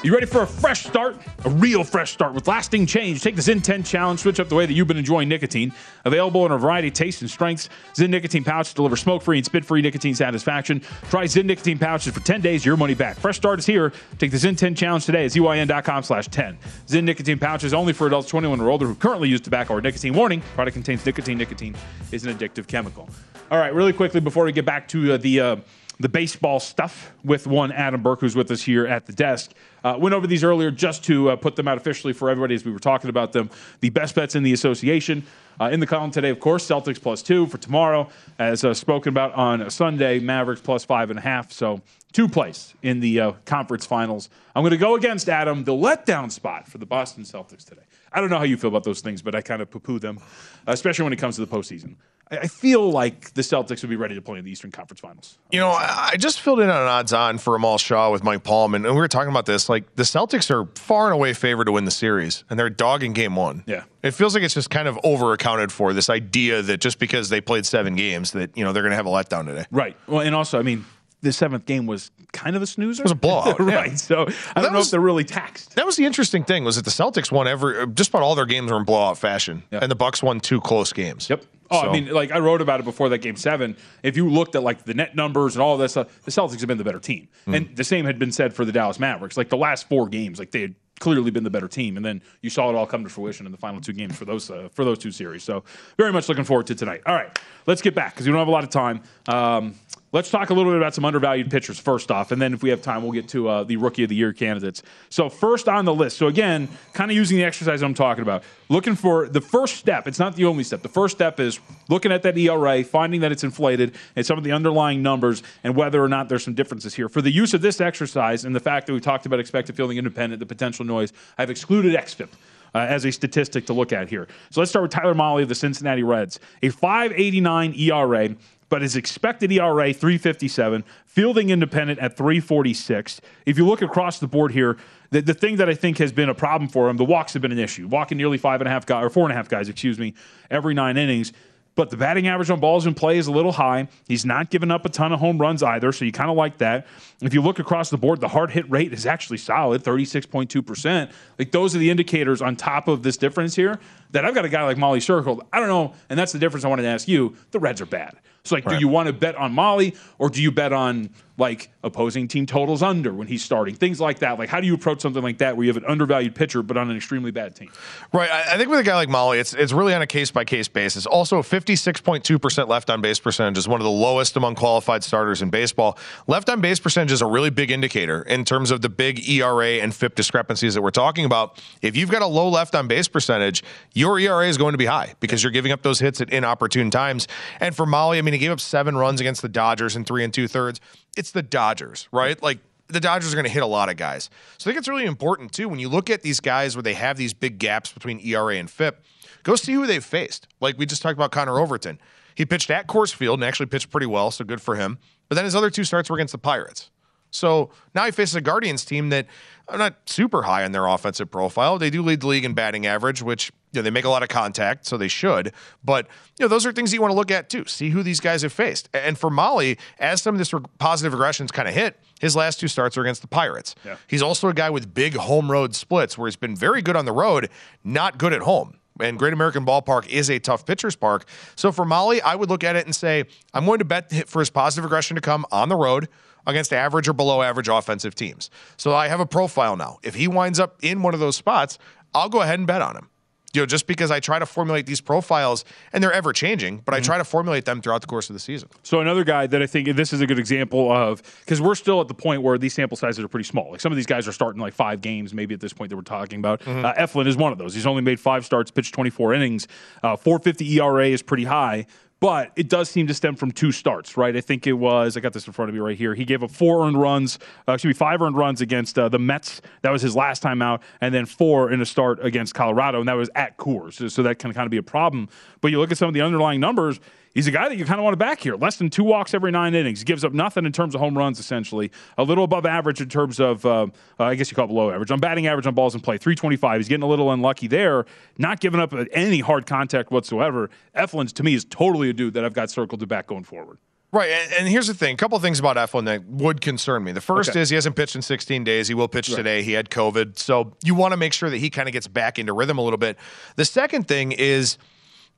You ready for a fresh start? A real fresh start with lasting change. Take the Zyn ten Challenge. Switch up the way that you've been enjoying nicotine. Available in a variety of tastes and strengths. Zyn Nicotine Pouches deliver smoke-free and spit-free nicotine satisfaction. Try Zyn Nicotine Pouches for ten days, your money back. Fresh start is here. Take the Zyn ten Challenge today at Z Y N dot com slash ten. Zyn Nicotine Pouches only for adults twenty-one or older who currently use tobacco or nicotine. Warning, product contains nicotine. Nicotine is an addictive chemical. All right, really quickly before we get back to uh, the... Uh, the baseball stuff with one Adam Burke, who's with us here at the desk. Uh, went over these earlier just to uh, put them out officially for everybody as we were talking about them. The best bets in the association. Uh, in the column today, of course, Celtics plus two for tomorrow. As uh, spoken about on Sunday, Mavericks plus five and a half. So two plays in the uh, conference finals. I'm going to go against, Adam, the letdown spot for the Boston Celtics today. I don't know how you feel about those things, but I kind of poo-poo them, especially when it comes to the postseason. I feel like the Celtics would be ready to play in the Eastern Conference Finals. You know, I just filled in on an odds-on for Amal Shaw with Mike Palm, and we were talking about this. Like, the Celtics are far and away favored to win the series, and they're a dog in game one. Yeah. It feels like it's just kind of over-accounted for, this idea that just because they played seven games that, you know, they're going to have a letdown today. Right. Well, and also, I mean, the seventh game was kind of a snoozer. It was a blowout. Right. Yeah. So I don't know was, if they're really taxed. That was the interesting thing, was that the Celtics won every, just about all their games were in blowout fashion. Yeah. And the Bucks won two close games. Yep. Oh, so. I mean, like I wrote about it before that game seven. If you looked at like the net numbers and all this stuff, the Celtics have been the better team. Mm. And the same had been said for the Dallas Mavericks. Like the last four games, like they had clearly been the better team. And then you saw it all come to fruition in the final two games for those uh, for those two series. So very much looking forward to tonight. All right, let's get back because we don't have a lot of time. Um, Let's talk a little bit about some undervalued pitchers first off, and then if we have time, we'll get to uh, the Rookie of the Year candidates. So first on the list. So again, kind of using the exercise I'm talking about, looking for the first step. It's not the only step. The first step is looking at that E R A, finding that it's inflated, and some of the underlying numbers, and whether or not there's some differences here. For the use of this exercise and the fact that we talked about expected fielding independent, the potential noise, I've excluded X F I P. Uh, as a statistic to look at here. So let's start with Tyler Mahle of the Cincinnati Reds. A five eighty-nine E R A, but his expected E R A three fifty-seven, fielding independent at three forty-six. If you look across the board here, the, the thing that I think has been a problem for him, the walks have been an issue. Walking nearly five and a half guys, or four and a half guys, excuse me, every nine innings. But the batting average on balls in play is a little high. He's not giving up a ton of home runs either, so you kind of like that. If you look across the board, the hard hit rate is actually solid, thirty-six point two percent. Like those are the indicators on top of this difference here that I've got a guy like Mahle circled. I don't know, and that's the difference I wanted to ask you. The Reds are bad. So, like, right. Do you want to bet on Mahle or do you bet on, like, opposing team totals under when he's starting? Things like that. Like, how do you approach something like that where you have an undervalued pitcher but on an extremely bad team? Right. I, I think with a guy like Mahle, it's it's really on a case-by-case basis. Also, fifty-six point two percent left-on-base percentage is one of the lowest among qualified starters in baseball. Left-on-base percentage is a really big indicator in terms of the big E R A and F I P discrepancies that we're talking about. If you've got a low left-on-base percentage, your E R A is going to be high because you're giving up those hits at inopportune times. And for Mahle, I mean, he gave up seven runs against the Dodgers in three and two thirds. It's the Dodgers, right? Like the Dodgers are going to hit a lot of guys. So I think it's really important too, when you look at these guys where they have these big gaps between E R A and F I P, go see who they've faced. Like we just talked about Connor Overton. He pitched at Coors Field and actually pitched pretty well. So good for him. But then his other two starts were against the Pirates. So now he faces a Guardians team that are not super high on their offensive profile. They do lead the league in batting average, which, you know, they make a lot of contact, so they should. But, you know, those are things you want to look at too. See who these guys have faced. And for Mahle, as some of this re- positive regression's kind of hit, his last two starts are against the Pirates. Yeah. He's also a guy with big home road splits where he's been very good on the road, not good at home. And Great American Ballpark is a tough pitcher's park. So for Mahle, I would look at it and say, I'm going to bet for his positive regression to come on the road against average or below average offensive teams. So I have a profile now. If he winds up in one of those spots, I'll go ahead and bet on him. You know, just because I try to formulate these profiles, and they're ever-changing, but mm-hmm. I try to formulate them throughout the course of the season. So another guy that I think, and this is a good example of, because we're still at the point where these sample sizes are pretty small. Like some of these guys are starting like five games, maybe at this point that we're talking about. Mm-hmm. Uh, Eflin is one of those. He's only made five starts, pitched twenty-four innings. Uh, four fifty E R A is pretty high. But it does seem to stem from two starts, right? I think it was, I got this in front of me right here. He gave up four earned runs, uh, excuse me, five earned runs against uh, the Mets. That was his last time out. And then four in a start against Colorado. And that was at Coors. So that can kind of be a problem. But you look at some of the underlying numbers. He's a guy that you kind of want to back here. Less than two walks every nine innings. He gives up nothing in terms of home runs, essentially. A little above average in terms of, uh, uh, I guess you call it below average. On batting average on balls in play, three twenty-five. He's getting a little unlucky there. Not giving up any hard contact whatsoever. Eflin, to me, is totally a dude that I've got circled to back going forward. Right, and, and here's the thing. A couple of things about Eflin that would concern me. The first okay. is he hasn't pitched in sixteen days. He will pitch right. today. He had COVID. So you want to make sure that he kind of gets back into rhythm a little bit. The second thing is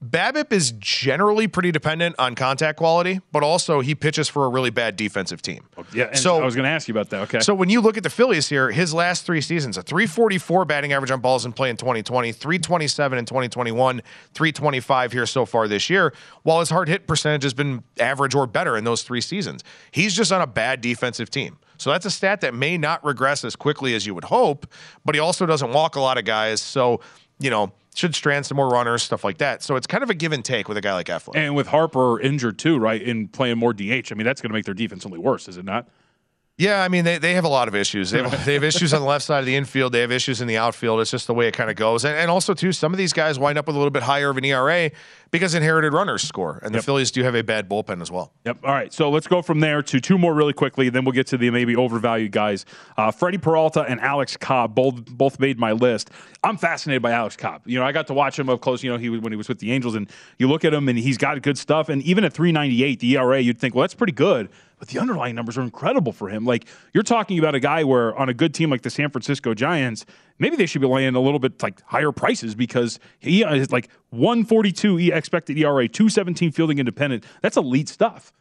BABIP is generally pretty dependent on contact quality, but also he pitches for a really bad defensive team. Yeah, and so I was going to ask you about that. Okay. So when you look at the Phillies here, his last three seasons, a three forty-four batting average on balls in play in twenty twenty, three twenty-seven in twenty twenty-one, three twenty-five here so far this year, while his hard hit percentage has been average or better in those three seasons. He's just on a bad defensive team. So that's a stat that may not regress as quickly as you would hope, but he also doesn't walk a lot of guys. So, you know, should strand some more runners, stuff like that. So it's kind of a give and take with a guy like Eflin. And with Harper injured too, right, and playing more D H, I mean, that's going to make their defense only worse, is it not? Yeah, I mean, they, they have a lot of issues. They have, they have issues on the left side of the infield. They have issues in the outfield. It's just the way it kind of goes. And, and also, too, some of these guys wind up with a little bit higher of an E R A because inherited runners score. And the yep. Phillies do have a bad bullpen as well. Yep. All right, so let's go from there to two more really quickly. Then we'll get to the maybe overvalued guys. Uh, Freddie Peralta and Alex Cobb both both made my list. I'm fascinated by Alex Cobb. You know, I got to watch him up close, you know, he when he was with the Angels. And you look at him, and he's got good stuff. And even at three ninety-eight, the E R A, you'd think, well, that's pretty good. But the underlying numbers are incredible for him. Like, you're talking about a guy where on a good team like the San Francisco Giants, maybe they should be laying a little bit like higher prices because he is like one forty-two expected E R A, two seventeen fielding independent. That's elite stuff.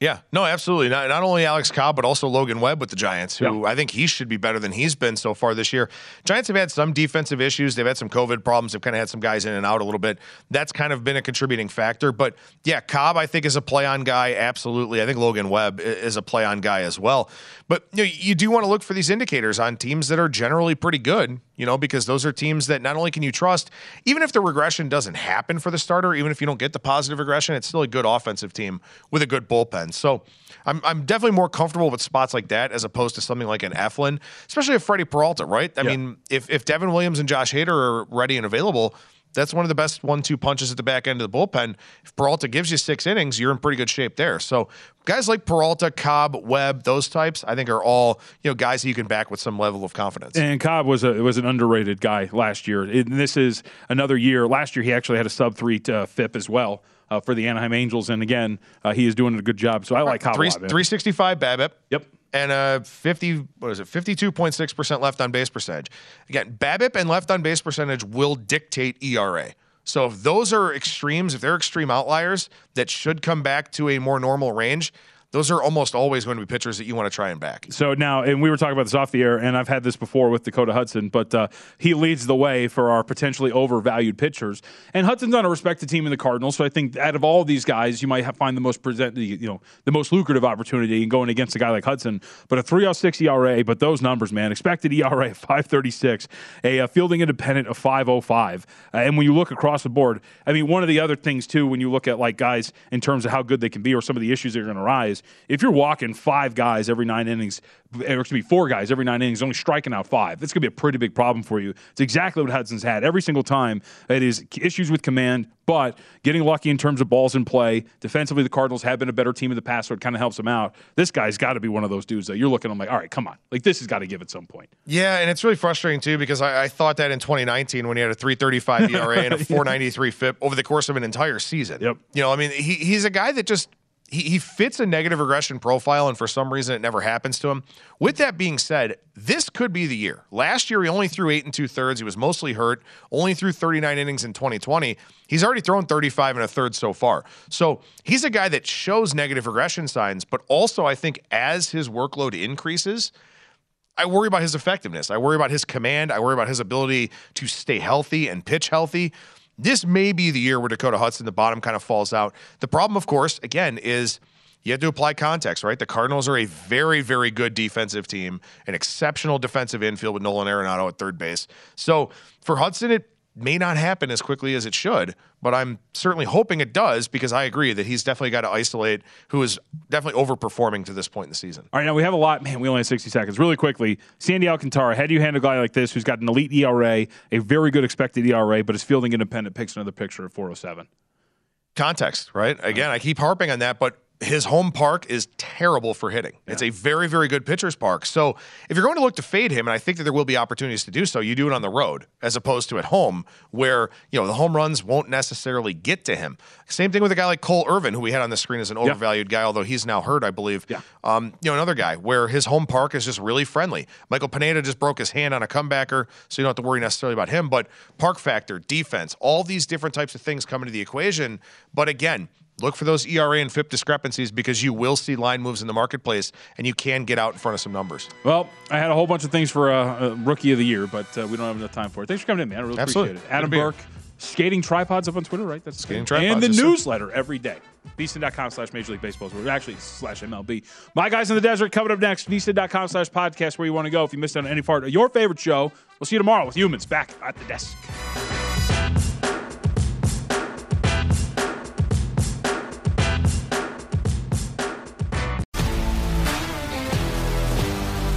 Yeah, no, absolutely. Not, not only Alex Cobb, but also Logan Webb with the Giants, who yeah. I think he should be better than he's been so far this year. Giants have had some defensive issues. They've had some COVID problems. They've kind of had some guys in and out a little bit. That's kind of been a contributing factor. But, yeah, Cobb, I think, is a play-on guy, absolutely. I think Logan Webb is a play-on guy as well. But you know, you do want to look for these indicators on teams that are generally pretty good, you know, because those are teams that not only can you trust, even if the regression doesn't happen for the starter, even if you don't get the positive regression, it's still a good offensive team with a good bullpen. So I'm I'm definitely more comfortable with spots like that as opposed to something like an Eflin, especially a Freddie Peralta, right? I yeah. mean, if, if Devin Williams and Josh Hader are ready and available, that's one of the best one two punches at the back end of the bullpen. If Peralta gives you six innings, you're in pretty good shape there. So guys like Peralta, Cobb, Webb, those types, I think are all, you know, guys that you can back with some level of confidence. And Cobb was a was an underrated guy last year. And this is another year. Last year he actually had a sub three to F I P as well. Uh, for the Anaheim Angels, and again, uh, he is doing a good job. So I like Cobb. Three, three sixty-five BABIP. Yep. And a fifty, what is it, fifty-two point six percent left on base percentage. Again, BABIP and left on base percentage will dictate E R A. So if those are extremes, if they're extreme outliers that should come back to a more normal range, those are almost always going to be pitchers that you want to try and back. So now, and we were talking about this off the air, and I've had this before with Dakota Hudson, but uh, he leads the way for our potentially overvalued pitchers. And Hudson's on a respected team in the Cardinals, so I think out of all these guys, you might have, find the most present, you know, the most lucrative opportunity in going against a guy like Hudson. But a three oh six E R A, but those numbers, man, expected E R A of five thirty-six, a, a fielding independent of five oh five. Uh, and when you look across the board, I mean, one of the other things too, when you look at like guys in terms of how good they can be or some of the issues that are going to arise. If you're walking five guys every nine innings, or it should be four guys every nine innings, only striking out five, that's going to be a pretty big problem for you. It's exactly what Hudson's had every single time. It is issues with command, but getting lucky in terms of balls in play. Defensively, the Cardinals have been a better team in the past, so it kind of helps them out. This guy's got to be one of those dudes that you're looking at, I'm like, all right, come on. Like, this has got to give at some point. Yeah, and it's really frustrating, too, because I, I thought that in twenty nineteen when he had a three thirty-five E R A and a four ninety-three F I P over the course of an entire season. Yep. You know, I mean, he, he's a guy that just – He he fits a negative regression profile, and for some reason it never happens to him. With that being said, this could be the year. Last year he only threw eight and two-thirds. He was mostly hurt, only threw thirty-nine innings in twenty twenty. He's already thrown thirty-five and a third so far. So he's a guy that shows negative regression signs, but also I think as his workload increases, I worry about his effectiveness. I worry about his command. I worry about his ability to stay healthy and pitch healthy. This may be the year where Dakota Hudson, the bottom kind of falls out. The problem, of course, again, is you have to apply context, right? The Cardinals are a very, very good defensive team, an exceptional defensive infield with Nolan Arenado at third base. So for Hudson, it may not happen as quickly as it should, but I'm certainly hoping it does because I agree that he's definitely got to isolate who is definitely overperforming to this point in the season. All right, now we have a lot. Man, we only have sixty seconds. Really quickly, Sandy Alcantara, how do you handle a guy like this who's got an elite E R A, a very good expected E R A, but his fielding independent picks another picture at four oh seven? Context, right? Again, I keep harping on that, but his home park is terrible for hitting. Yeah. It's a very, very good pitcher's park. So if you're going to look to fade him, and I think that there will be opportunities to do so, you do it on the road as opposed to at home where, you know, the home runs won't necessarily get to him. Same thing with a guy like Cole Irvin, who we had on the screen as an overvalued yeah. guy, although he's now hurt, I believe. Yeah. Um, you know, another guy where his home park is just really friendly. Michael Pineda just broke his hand on a comebacker, so you don't have to worry necessarily about him. But park factor, defense, all these different types of things come into the equation. But again, look for those E R A and F I P discrepancies because you will see line moves in the marketplace and you can get out in front of some numbers. Well, I had a whole bunch of things for uh, Rookie of the Year, but uh, we don't have enough time for it. Thanks for coming in, man. I really Absolutely. appreciate it. Adam Burke, Skating Tripods up on Twitter, right? That's Skating Tripods. And the newsletter every day. Beeson dot com slash Major League Baseball. We're actually slash M L B. My Guys in the Desert coming up next. Beeson dot com slash podcast where you want to go if you missed out on any part of your favorite show. We'll see you tomorrow with Youmans back at the desk.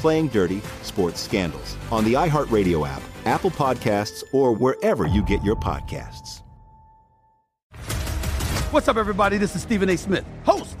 Playing Dirty Sports Scandals on the iHeartRadio app, Apple Podcasts, or wherever you get your podcasts. What's up, everybody? This is Stephen A. Smith, host